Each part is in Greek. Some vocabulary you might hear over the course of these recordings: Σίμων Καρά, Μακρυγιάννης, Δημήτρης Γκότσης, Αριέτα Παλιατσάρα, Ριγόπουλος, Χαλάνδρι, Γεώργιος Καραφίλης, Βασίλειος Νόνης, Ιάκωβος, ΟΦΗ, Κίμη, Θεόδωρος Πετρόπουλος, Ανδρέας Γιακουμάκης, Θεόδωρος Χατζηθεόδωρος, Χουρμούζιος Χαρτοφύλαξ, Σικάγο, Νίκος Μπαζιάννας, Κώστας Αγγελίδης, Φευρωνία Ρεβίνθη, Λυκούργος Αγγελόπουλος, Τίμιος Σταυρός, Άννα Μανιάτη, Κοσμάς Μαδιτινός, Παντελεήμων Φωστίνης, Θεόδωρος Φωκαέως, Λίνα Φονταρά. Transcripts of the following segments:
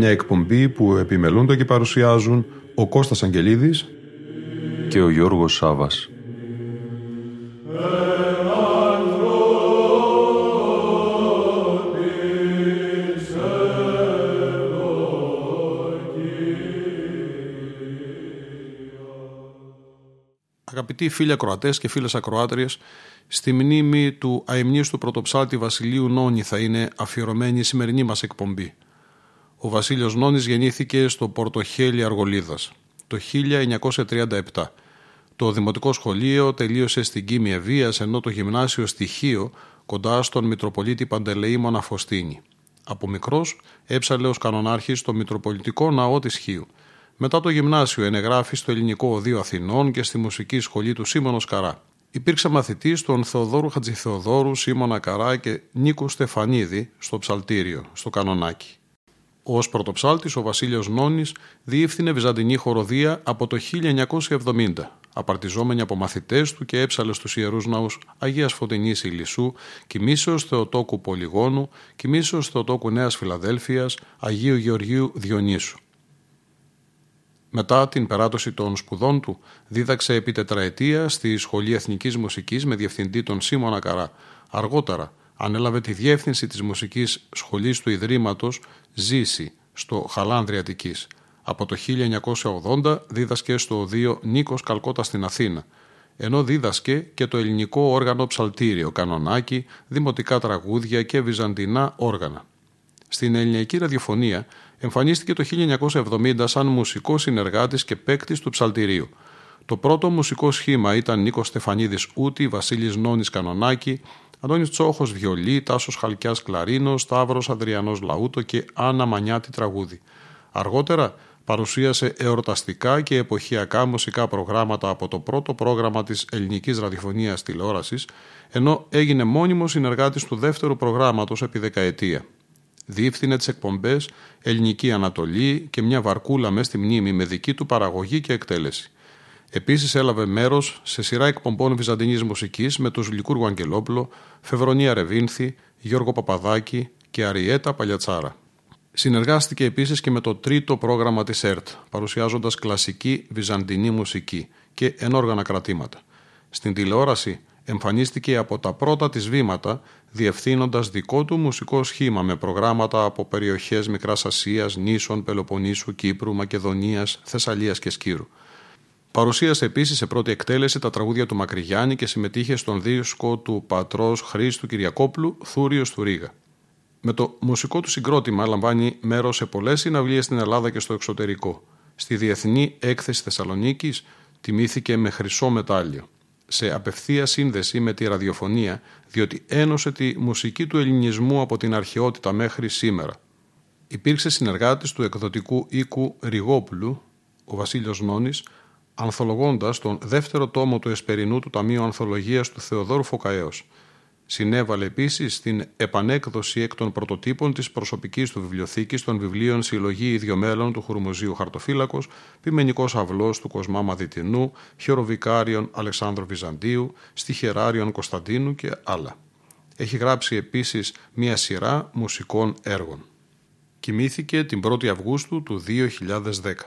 Μια εκπομπή που επιμελούνται και παρουσιάζουν ο Κώστας Αγγελίδης και ο Γιώργος Σάβας. Αγαπητοί φίλοι ακροατές και φίλες ακροάτριες, στη μνήμη του αημνίστου πρωτοψάλτη Βασιλείου Νόνη θα είναι αφιερωμένη η σημερινή μας εκπομπή. Ο Βασίλειος Νόνης γεννήθηκε στο Πορτοχέλι Αργολίδας το 1937. Το δημοτικό σχολείο τελείωσε στην Κίμη Ευβοίας, ενώ το γυμνάσιο στοιχείο κοντά στον Μητροπολίτη Παντελεήμωνα Φωστίνη. Από μικρός έψαλε ως κανονάρχης στο Μητροπολιτικό Ναό της Χίου. Μετά το γυμνάσιο ενεγράφει στο Ελληνικό Οδείο Αθηνών και στη Μουσική Σχολή του Σίμωνος Καρά. Υπήρξε μαθητής των Θεοδώρου Χατζηθεοδώρου, Σίμωνα Καρά και Νίκου Στεφανίδη στο Ψαλτήριο, στο Κανονάκι. Ως πρωτοψάλτης, ο Βασίλειος Νόνης διεύθυνε βυζαντινή χοροδία από το 1970, απαρτιζόμενοι από μαθητές του και έψαλε στους Ιερούς Ναούς Αγίας Φωτεινής Ηλισσού, Κιμήσεως Θεοτόκου Πολυγώνου, Κιμήσεως Θεοτόκου Νέας Φιλαδέλφειας, Αγίου Γεωργίου Διονύσου. Μετά την περάτωση των σπουδών του, δίδαξε επί τετραετία στη Σχολή Εθνικής Μουσικής με διευθυντή τον Σίμωνα Καρά. Αργότερα ανέλαβε τη διεύθυνση της Μουσικής Σχολής του Ιδρύματος Ζήση στο Χαλάνδρη Αττικής. Από το 1980 δίδασκε στο Οδείο Νίκος Καλκότα στην Αθήνα, ενώ δίδασκε και το ελληνικό όργανο Ψαλτήριο, Κανονάκι, δημοτικά τραγούδια και βυζαντινά όργανα. Στην ελληνική ραδιοφωνία εμφανίστηκε το 1970 σαν μουσικός συνεργάτης και παίκτης του Ψαλτηρίου. Το πρώτο μουσικό σχήμα ήταν Νίκος Στεφανίδης ούτη, Βασίλης Νόνης Κανονάκι, Αντώνης Τσόχος βιολί, Τάσος Χαλκιάς κλαρίνο, Σταύρος Ανδριανός λαούτο και Άννα Μανιάτη τραγούδι. Αργότερα παρουσίασε εορταστικά και εποχιακά μουσικά προγράμματα από το πρώτο πρόγραμμα της ελληνικής ραδιοφωνίας τηλεόρασης, ενώ έγινε μόνιμος συνεργάτης του δεύτερου προγράμματος επί δεκαετία. Διεύθυνε τις εκπομπές Ελληνική Ανατολή και Μια βαρκούλα μες στη μνήμη με δική του παραγωγή και εκτέλεση. Επίσης έλαβε μέρος σε σειρά εκπομπών βυζαντινής μουσικής με τους Λυκούργο Αγγελόπουλο, Φευρωνία Ρεβίνθη, Γιώργο Παπαδάκη και Αριέτα Παλιατσάρα. Συνεργάστηκε επίσης και με το τρίτο πρόγραμμα της ΕΡΤ, παρουσιάζοντας κλασική βυζαντινή μουσική και ενόργανα κρατήματα. Στην τηλεόραση εμφανίστηκε από τα πρώτα της βήματα, διευθύνοντας δικό του μουσικό σχήμα με προγράμματα από περιοχές Μικράς Ασίας, νήσων, Πελοποννήσου, Κύπρου, Μακεδονίας, Θεσσαλίας και Σκύρου. Παρουσίασε επίσης σε πρώτη εκτέλεση τα τραγούδια του Μακρυγιάννη και συμμετείχε στον δίσκο του Πατρός Χρήστου Κυριακόπουλου, Θούριος του Ρήγα. Με το μουσικό του συγκρότημα λαμβάνει μέρος σε πολλές συναυλίες στην Ελλάδα και στο εξωτερικό. Στη Διεθνή Έκθεση Θεσσαλονίκης τιμήθηκε με χρυσό μετάλλιο. Σε απευθεία σύνδεση με τη ραδιοφωνία, διότι ένωσε τη μουσική του ελληνισμού από την αρχαιότητα μέχρι σήμερα. Υπήρξε συνεργάτης του εκδοτικού οίκου Ριγόπουλου, ο Βασίλειος Νόνης, ανθολογώντας τον δεύτερο τόμο του Εσπερινού του Ταμείου Ανθολογίας του Θεοδόρου Φωκαέως. Συνέβαλε επίσης στην επανέκδοση εκ των πρωτοτύπων της προσωπικής του βιβλιοθήκης των βιβλίων Συλλογή Ιδιομέλων του Χουρμοζίου Χαρτοφύλακος, Πιμενικός Αυλός του Κοσμά Μαδιτινού, Χεροβικάριον Αλεξάνδρου Βυζαντίου, Στιχεράριον Κωνσταντίνου και άλλα. Έχει γράψει επίσης μία σειρά μουσικών έργων. Κοιμήθηκε την 1η Αυγούστου του 2010.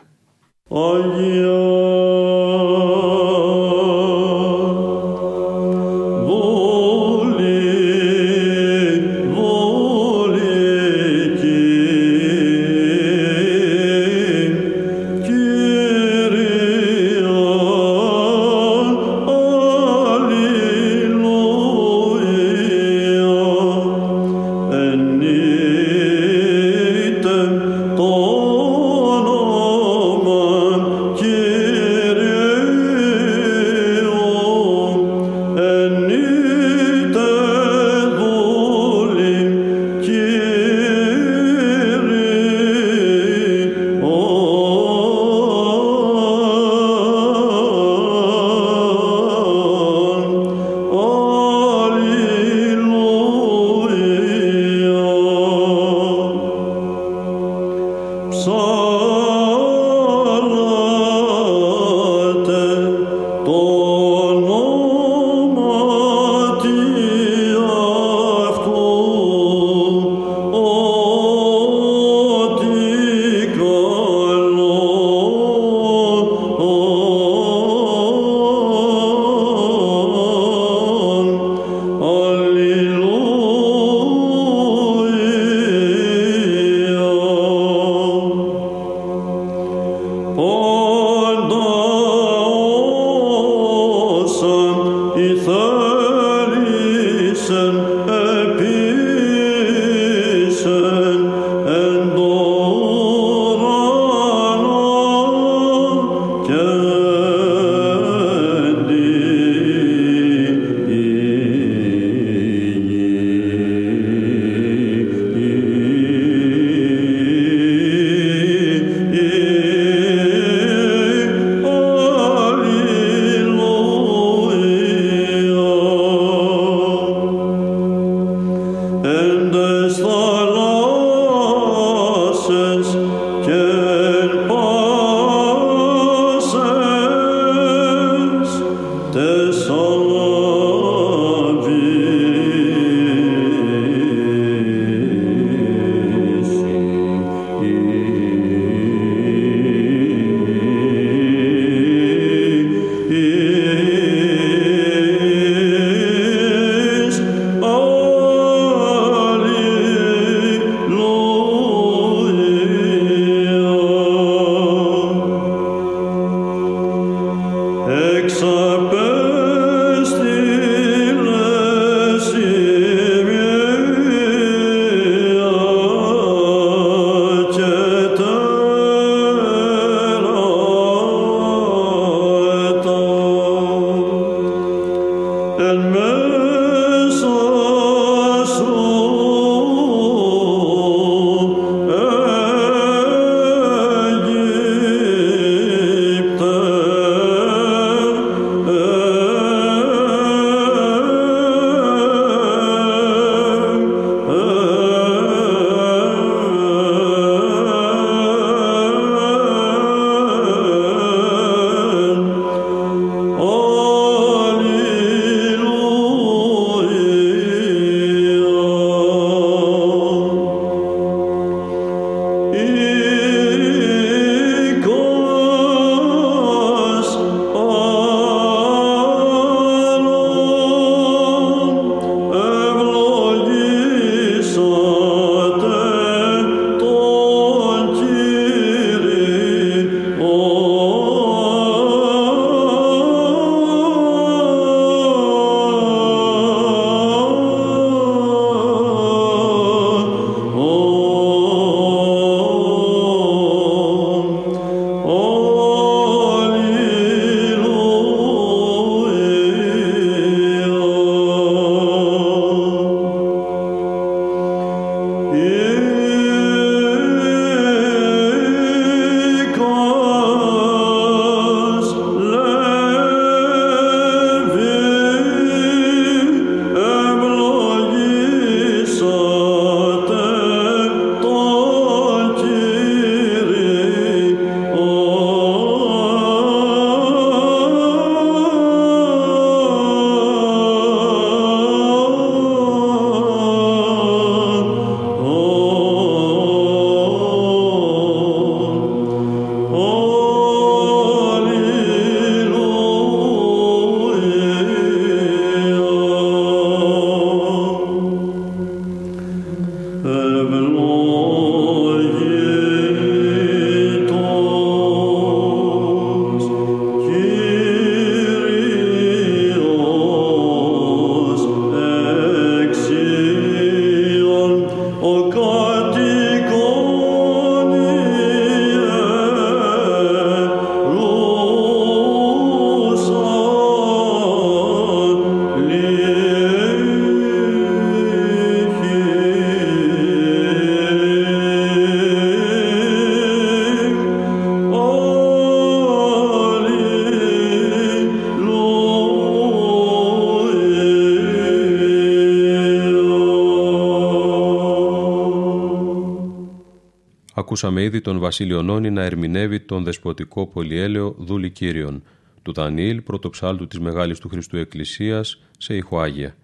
Ακούσαμε ήδη τον Βασίλειο Νόνη να ερμηνεύει τον δεσποτικό πολυέλαιο Δούλη Κύριον του Δανιήλ, πρωτοψάλτου της Μεγάλης του Χριστού Εκκλησίας, σε ηχοάγια.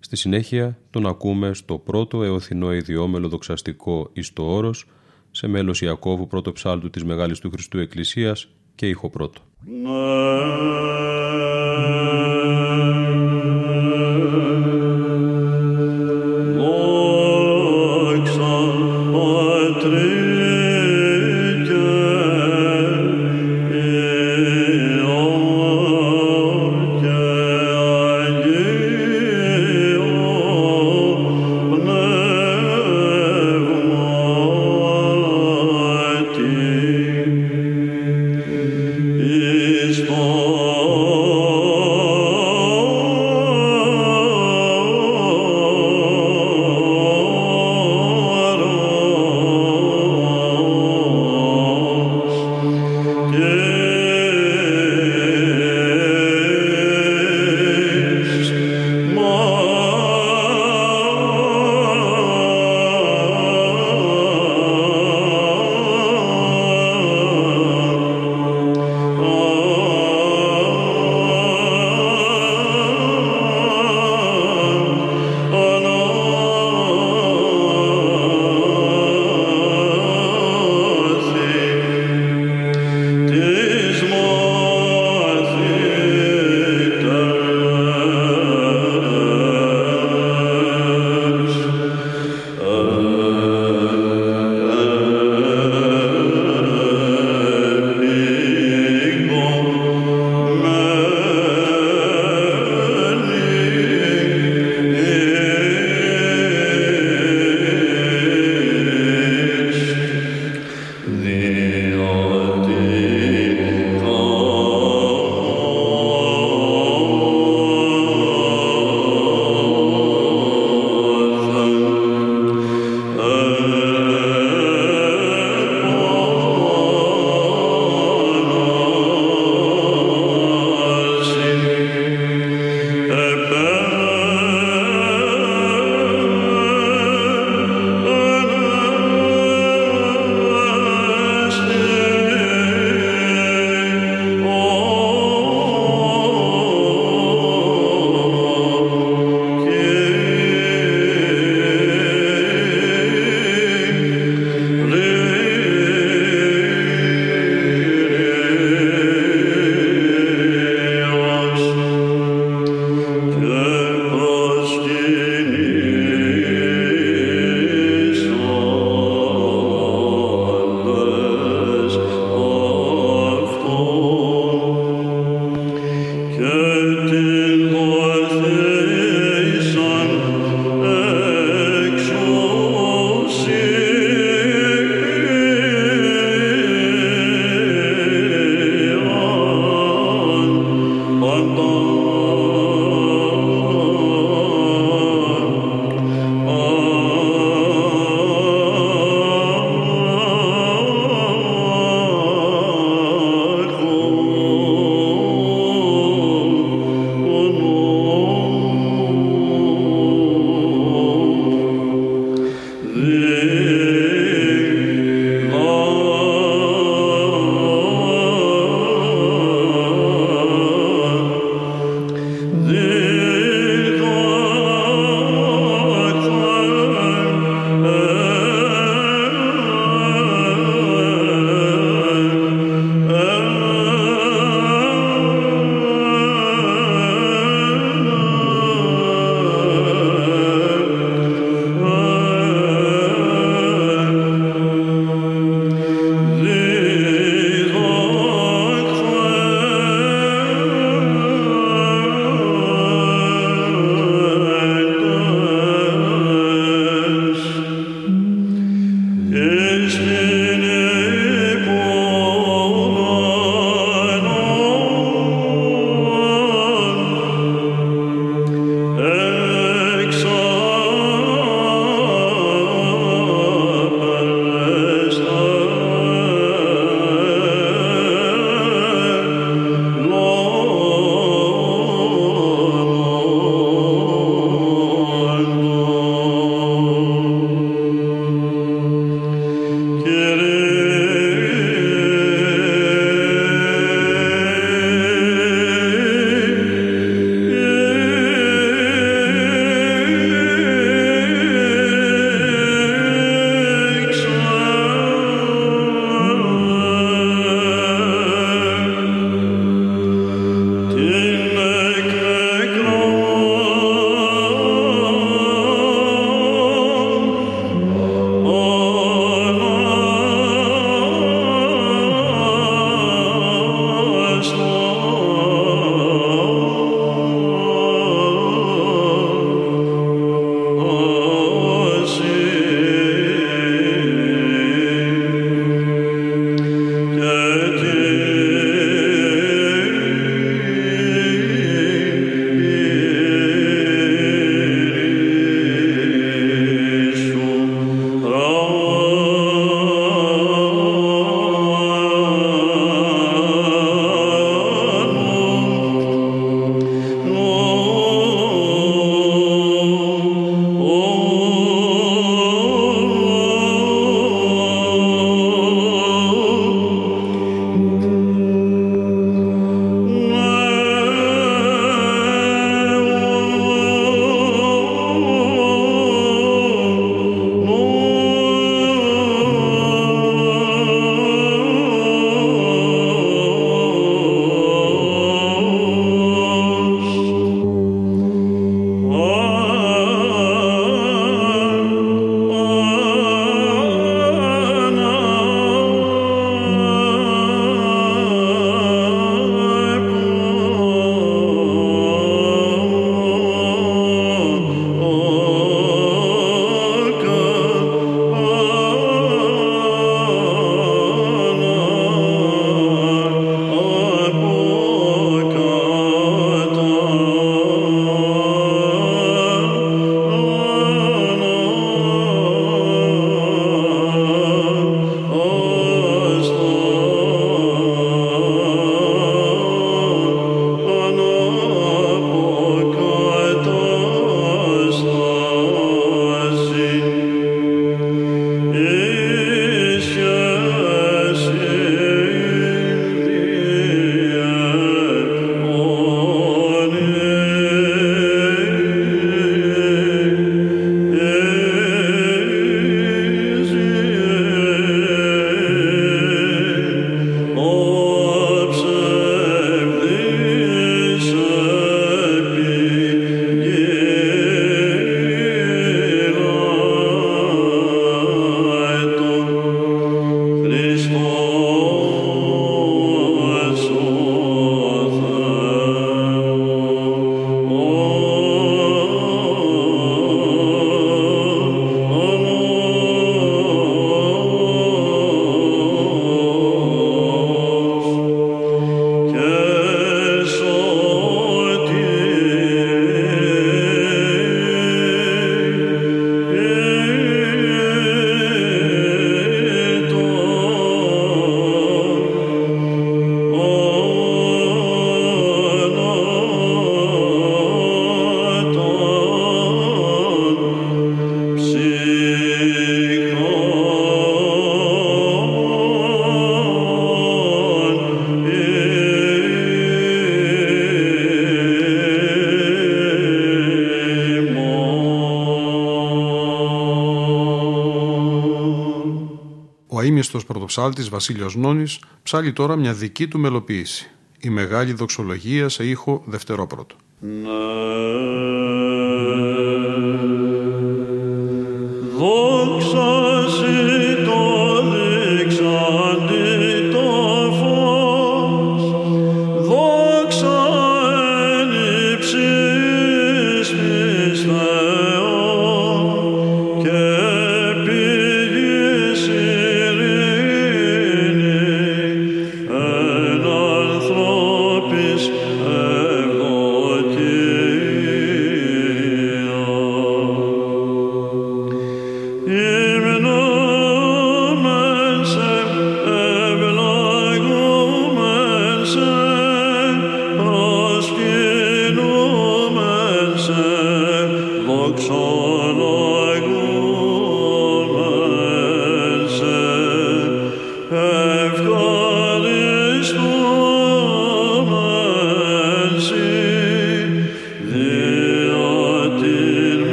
Στη συνέχεια τον ακούμε στο πρώτο εωθινό ιδιόμελο δοξαστικό εις το όρος, σε μέλος Ιακώβου, πρωτοψάλτου της Μεγάλης του Χριστού Εκκλησίας και ήχο πρώτο. Oh Ο αείμνηστος πρωτοψάλτης Βασίλειος Νόνης ψάλει τώρα μια δική του μελοποίηση, η μεγάλη δοξολογία σε ήχο δευτερόπρωτο. Oh.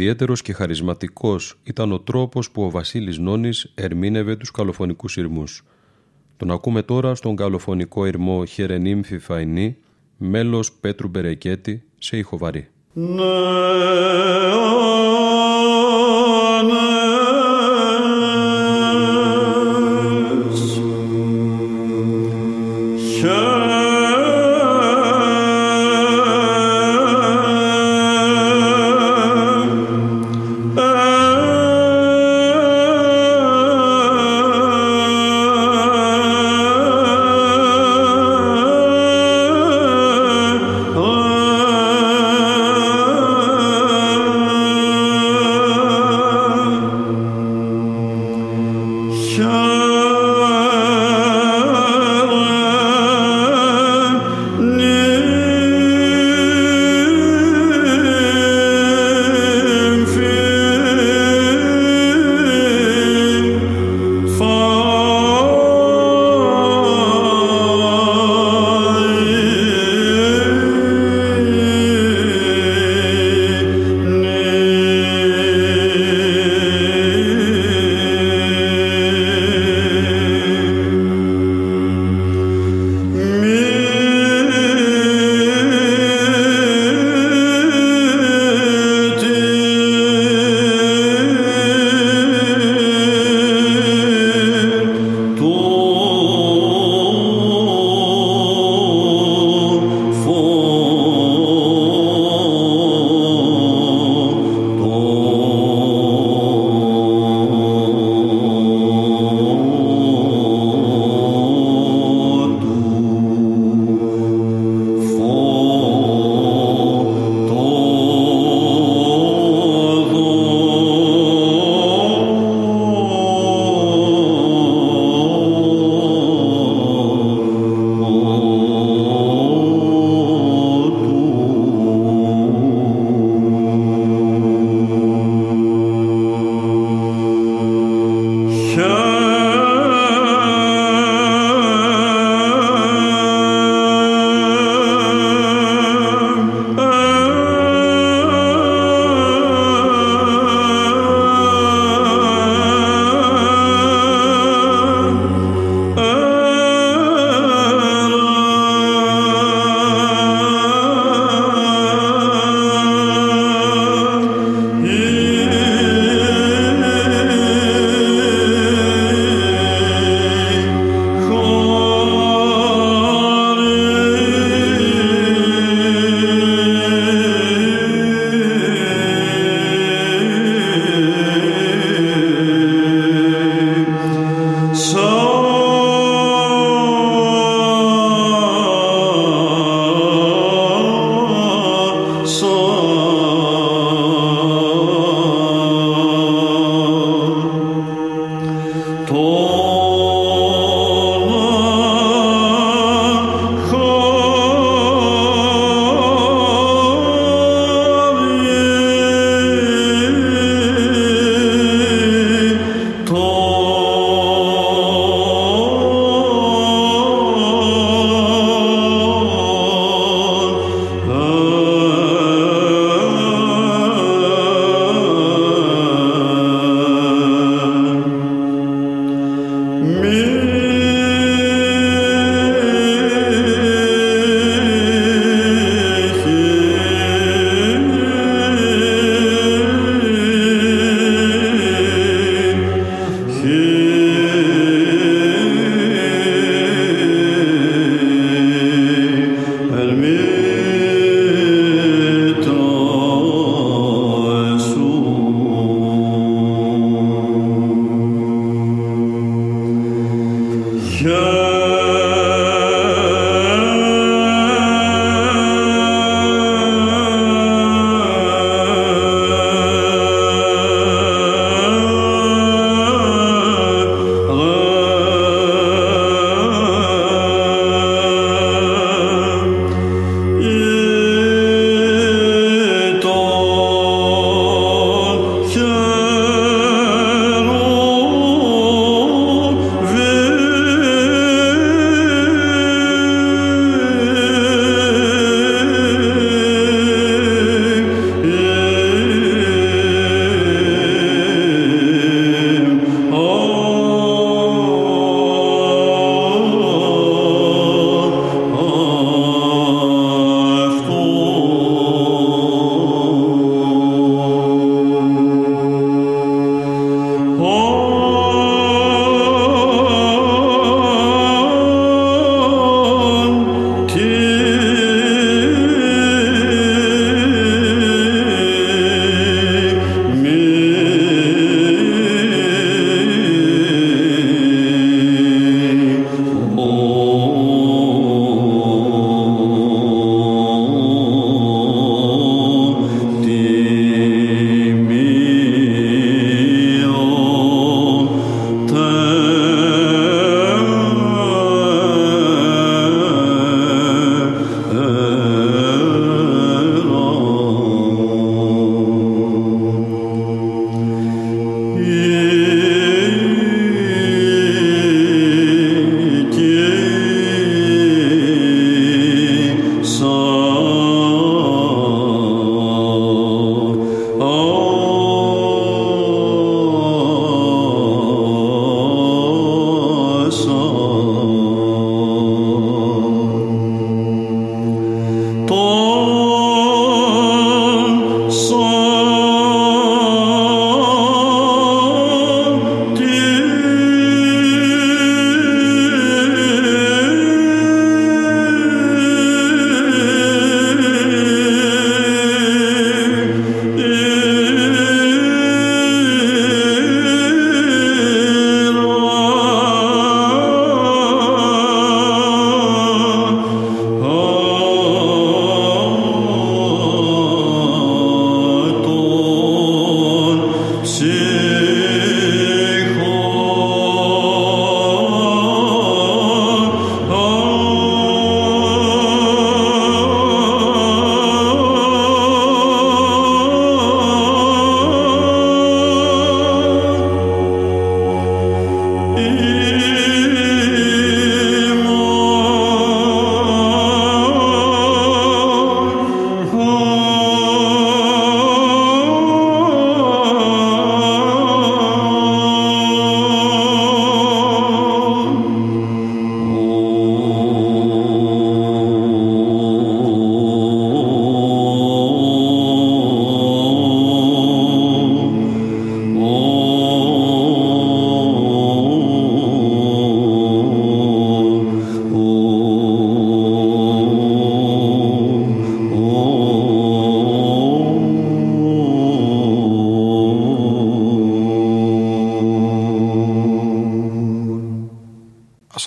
ιδιαίτερος και χαρισματικός ήταν ο τρόπος που ο Βασίλης Νόνης ερμήνευε τους καλοφωνικούς ιρμούς. Τον ακούμε τώρα στον καλοφωνικό ιρμό Χερενίμ Φιφαϊνή, μέλος Πέτρου Μπερεκέτη, σε ηχοβαρή.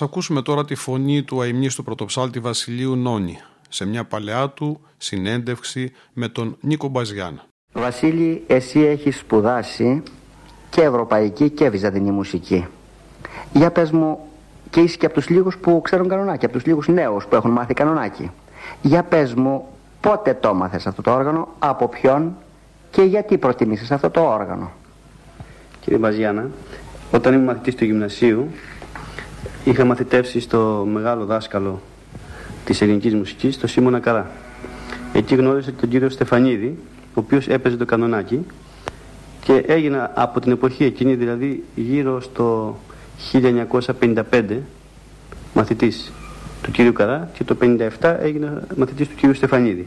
Ας ακούσουμε τώρα τη φωνή του αημνίστου πρωτοψάλτη Βασιλείου Νόνη σε μια παλαιά του συνέντευξη με τον Νίκο Μπαζιάννα. Βασίλη, εσύ έχεις σπουδάσει και ευρωπαϊκή και βυζαντινή μουσική. Για πες μου, και είσαι και από τους λίγους που ξέρουν κανονάκι, από τους λίγους νέους που έχουν μάθει κανονάκι. Για πες μου, πότε το μάθες αυτό το όργανο, από ποιον και γιατί προτιμήσεις αυτό το όργανο? Κύριε Μπαζιάννα, όταν ήμουν μαθητής του γυμνασίου, είχα μαθητεύσει στο μεγάλο δάσκαλο της ελληνικής μουσικής, τον Σίμωνα Καρά. Εκεί γνώρισα τον κύριο Στεφανίδη, ο οποίος έπαιζε το κανονάκι, και έγινα από την εποχή εκείνη, δηλαδή γύρω στο 1955, μαθητής του κύριου Καρά, και το 1957 έγινα μαθητής του κύριου Στεφανίδη.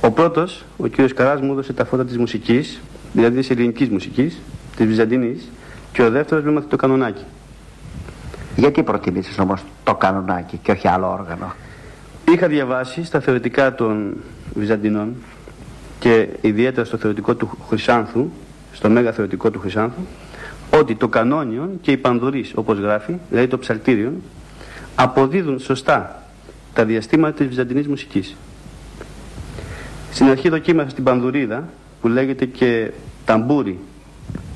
Ο πρώτος, ο κύριος Καράς, μου έδωσε τα φώτα της μουσικής, δηλαδή της ελληνικής μουσικής, της βυζαντινής, και ο δεύτερος μου μάθε το κανονάκι. Γιατί προτιμήσεις όμως το κανονάκι και όχι άλλο όργανο? Είχα διαβάσει στα θεωρητικά των Βυζαντινών και ιδιαίτερα στο θεωρητικό του Χρυσάνθου, στο μέγα θεωρητικό του Χρυσάνθου, ότι το κανόνιον και οι πανδουρείς, όπως γράφει, δηλαδή το ψαλτήριον, αποδίδουν σωστά τα διαστήματα της βυζαντινής μουσικής. Στην αρχή δοκίμασα στην πανδουρίδα, που λέγεται και ταμπούρι.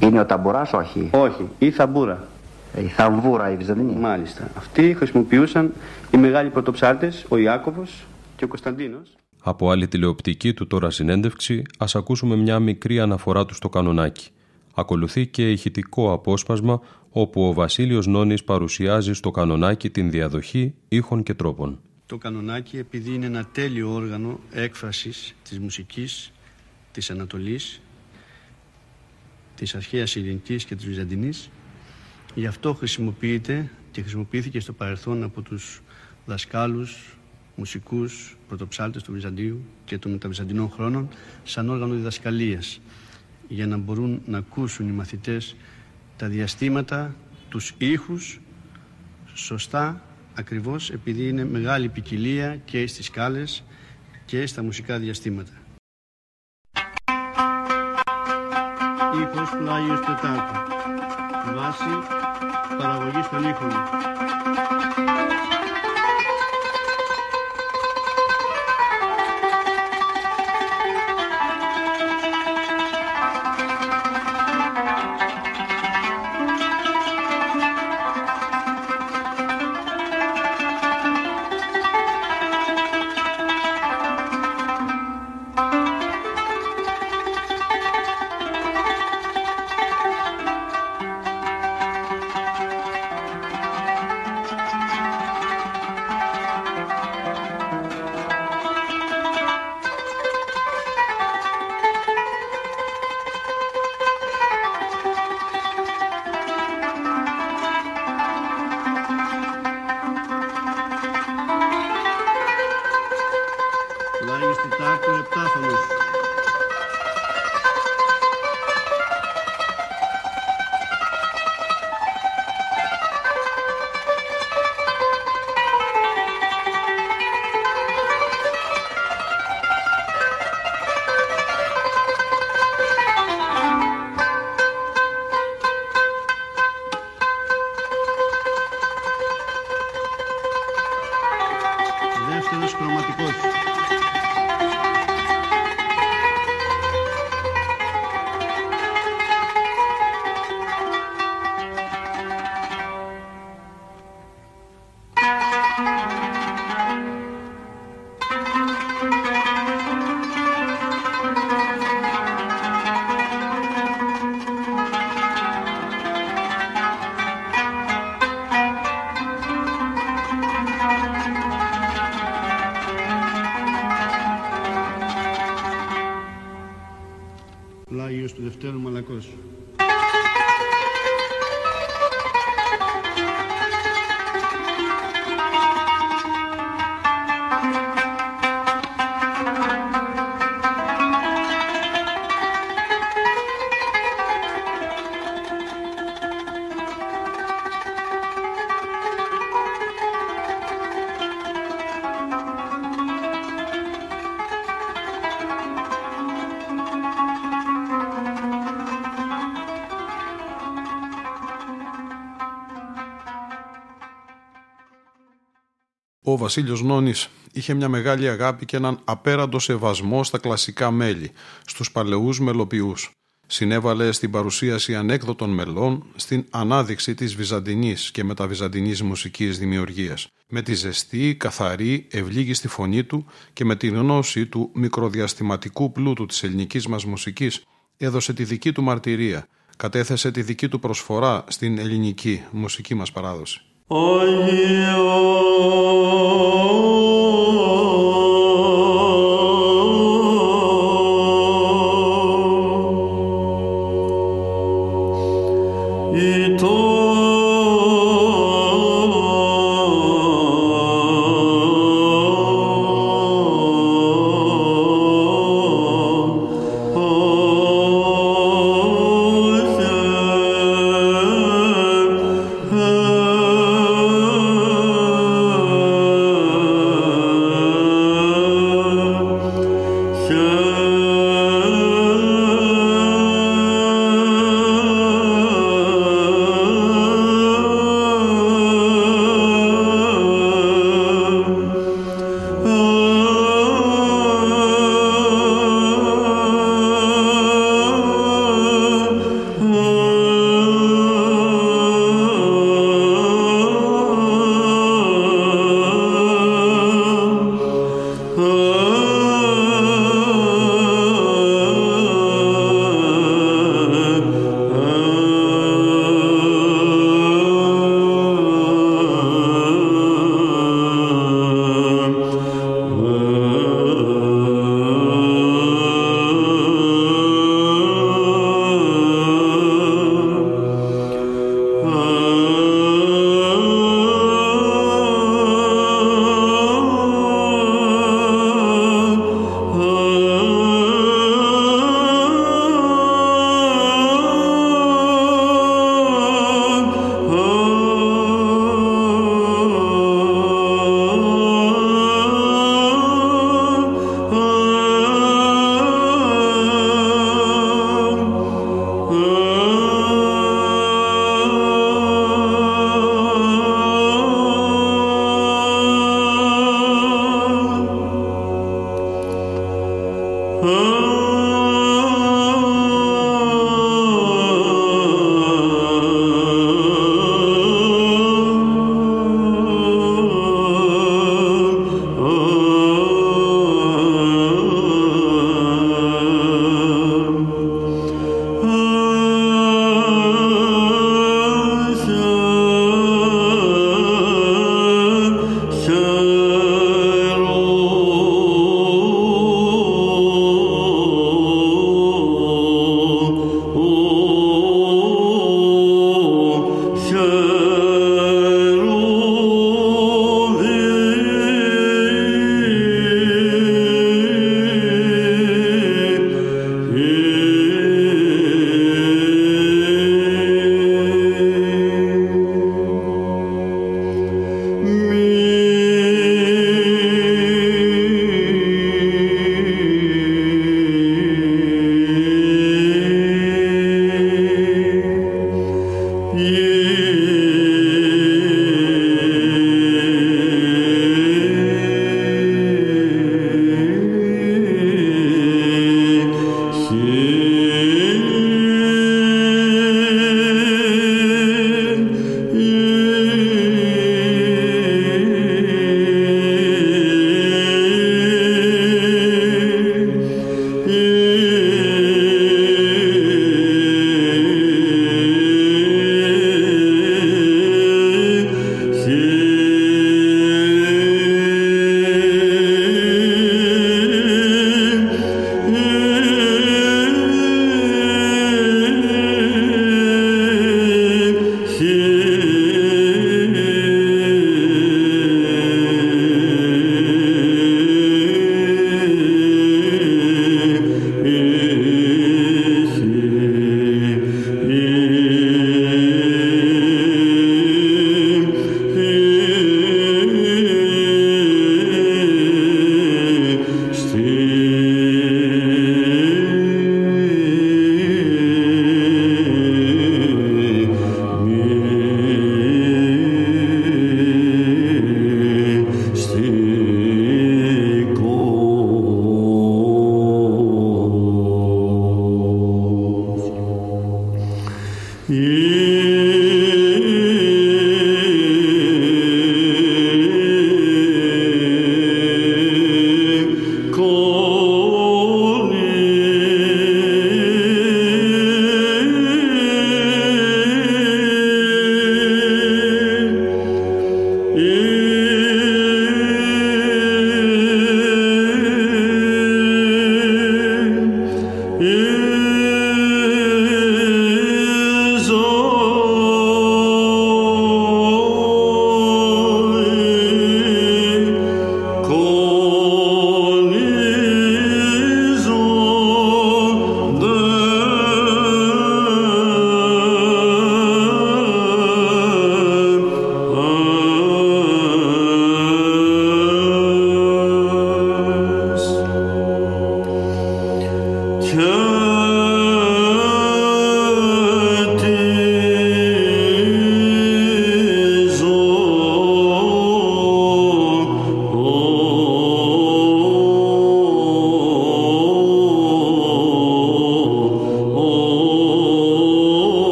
Είναι ο ταμπουράς, όχι? Όχι, ή θαμπούρα. Η θαμβούρα, η Βυζαντινή. Μάλιστα. Αυτοί χρησιμοποιούσαν οι μεγάλοι πρωτοψάλτες, ο Ιάκωβος και ο Κωνσταντίνος. Από άλλη τηλεοπτική του τώρα συνέντευξη, ας ακούσουμε μια μικρή αναφορά του στο κανονάκι. Ακολουθεί και ηχητικό απόσπασμα, όπου ο Βασίλειος Νόνης παρουσιάζει στο κανονάκι την διαδοχή ήχων και τρόπων. Το κανονάκι, επειδή είναι ένα τέλειο όργανο έκφρασης της μουσικής της Ανατολής, της αρχαίας ελληνικής και της Βυζαντινής, γι' αυτό χρησιμοποιείται και χρησιμοποιήθηκε στο παρελθόν από τους δασκάλους, μουσικούς, πρωτοψάλτες του Βυζαντίου και των μεταβυζαντινών χρόνων σαν όργανο διδασκαλίας, για να μπορούν να ακούσουν οι μαθητές τα διαστήματα, τους ήχους, σωστά, ακριβώς, επειδή είναι μεγάλη ποικιλία και στις σκάλες και στα μουσικά διαστήματα. Ήχος πλάγιος τετάρτου. Βάση παραγωγής των ήχων. Ο Βασίλειος Νόνης είχε μια μεγάλη αγάπη και έναν απέραντο σεβασμό στα κλασικά μέλη, στους παλαιούς μελοποιούς. Συνέβαλε στην παρουσίαση ανέκδοτων μελών στην ανάδειξη της βυζαντινής και μεταβυζαντινής μουσικής δημιουργίας, με τη ζεστή, καθαρή, ευλίγιστη φωνή του και με τη γνώση του μικροδιαστηματικού πλούτου της ελληνικής μας μουσικής έδωσε τη δική του μαρτυρία, κατέθεσε τη δική του προσφορά στην ελληνική μουσική μας παράδοση.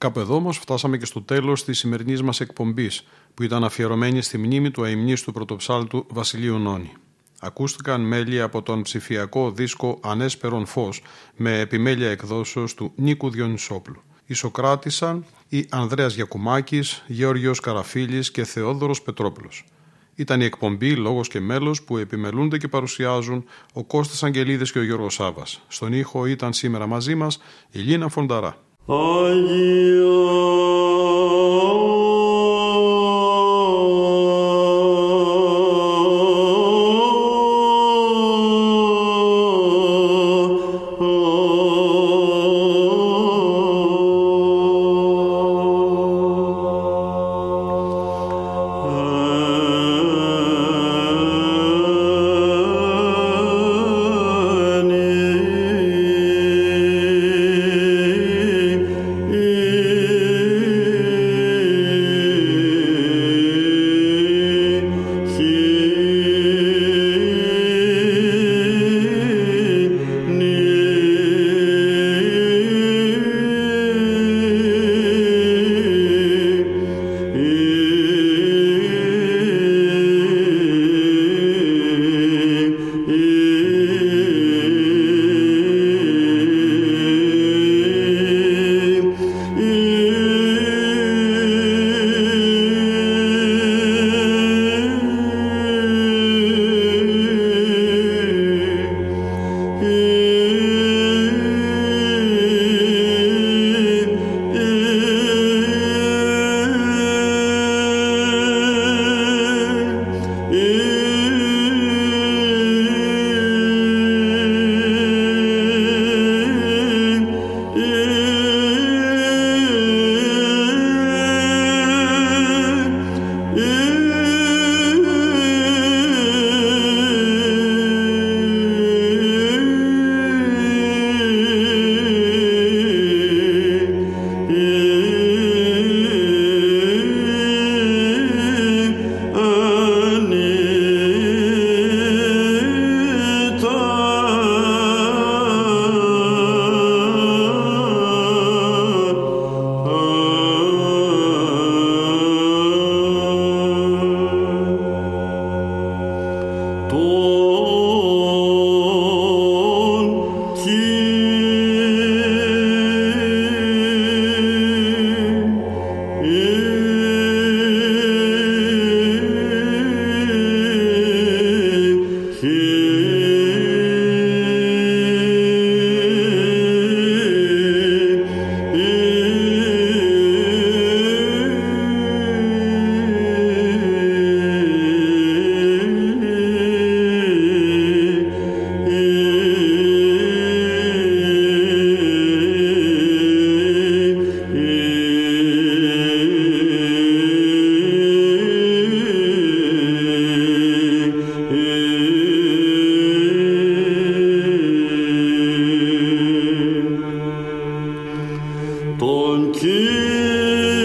Κάπου εδώ όμως φτάσαμε και στο τέλος της σημερινής μας εκπομπής, που ήταν αφιερωμένη στη μνήμη του αημνίστου πρωτοψάλτου Βασιλείου Νόνη. Ακούστηκαν μέλη από τον ψηφιακό δίσκο «Ανέσπερον Φως» με επιμέλεια εκδόσεως του Νίκου Διονυσόπλου. Ισοκράτησαν οι Ανδρέας Γιακουμάκης, Γεώργιος Καραφίλης και Θεόδωρος Πετρόπουλος. Ήταν η εκπομπή «Λόγος και μέλος» που επιμελούνται και παρουσιάζουν ο Κώστας Αγγελίδης και ο Γιώργος Σάβας. Στον ήχο ήταν σήμερα μαζί μας η Λίνα Φονταρά. Τον κύριο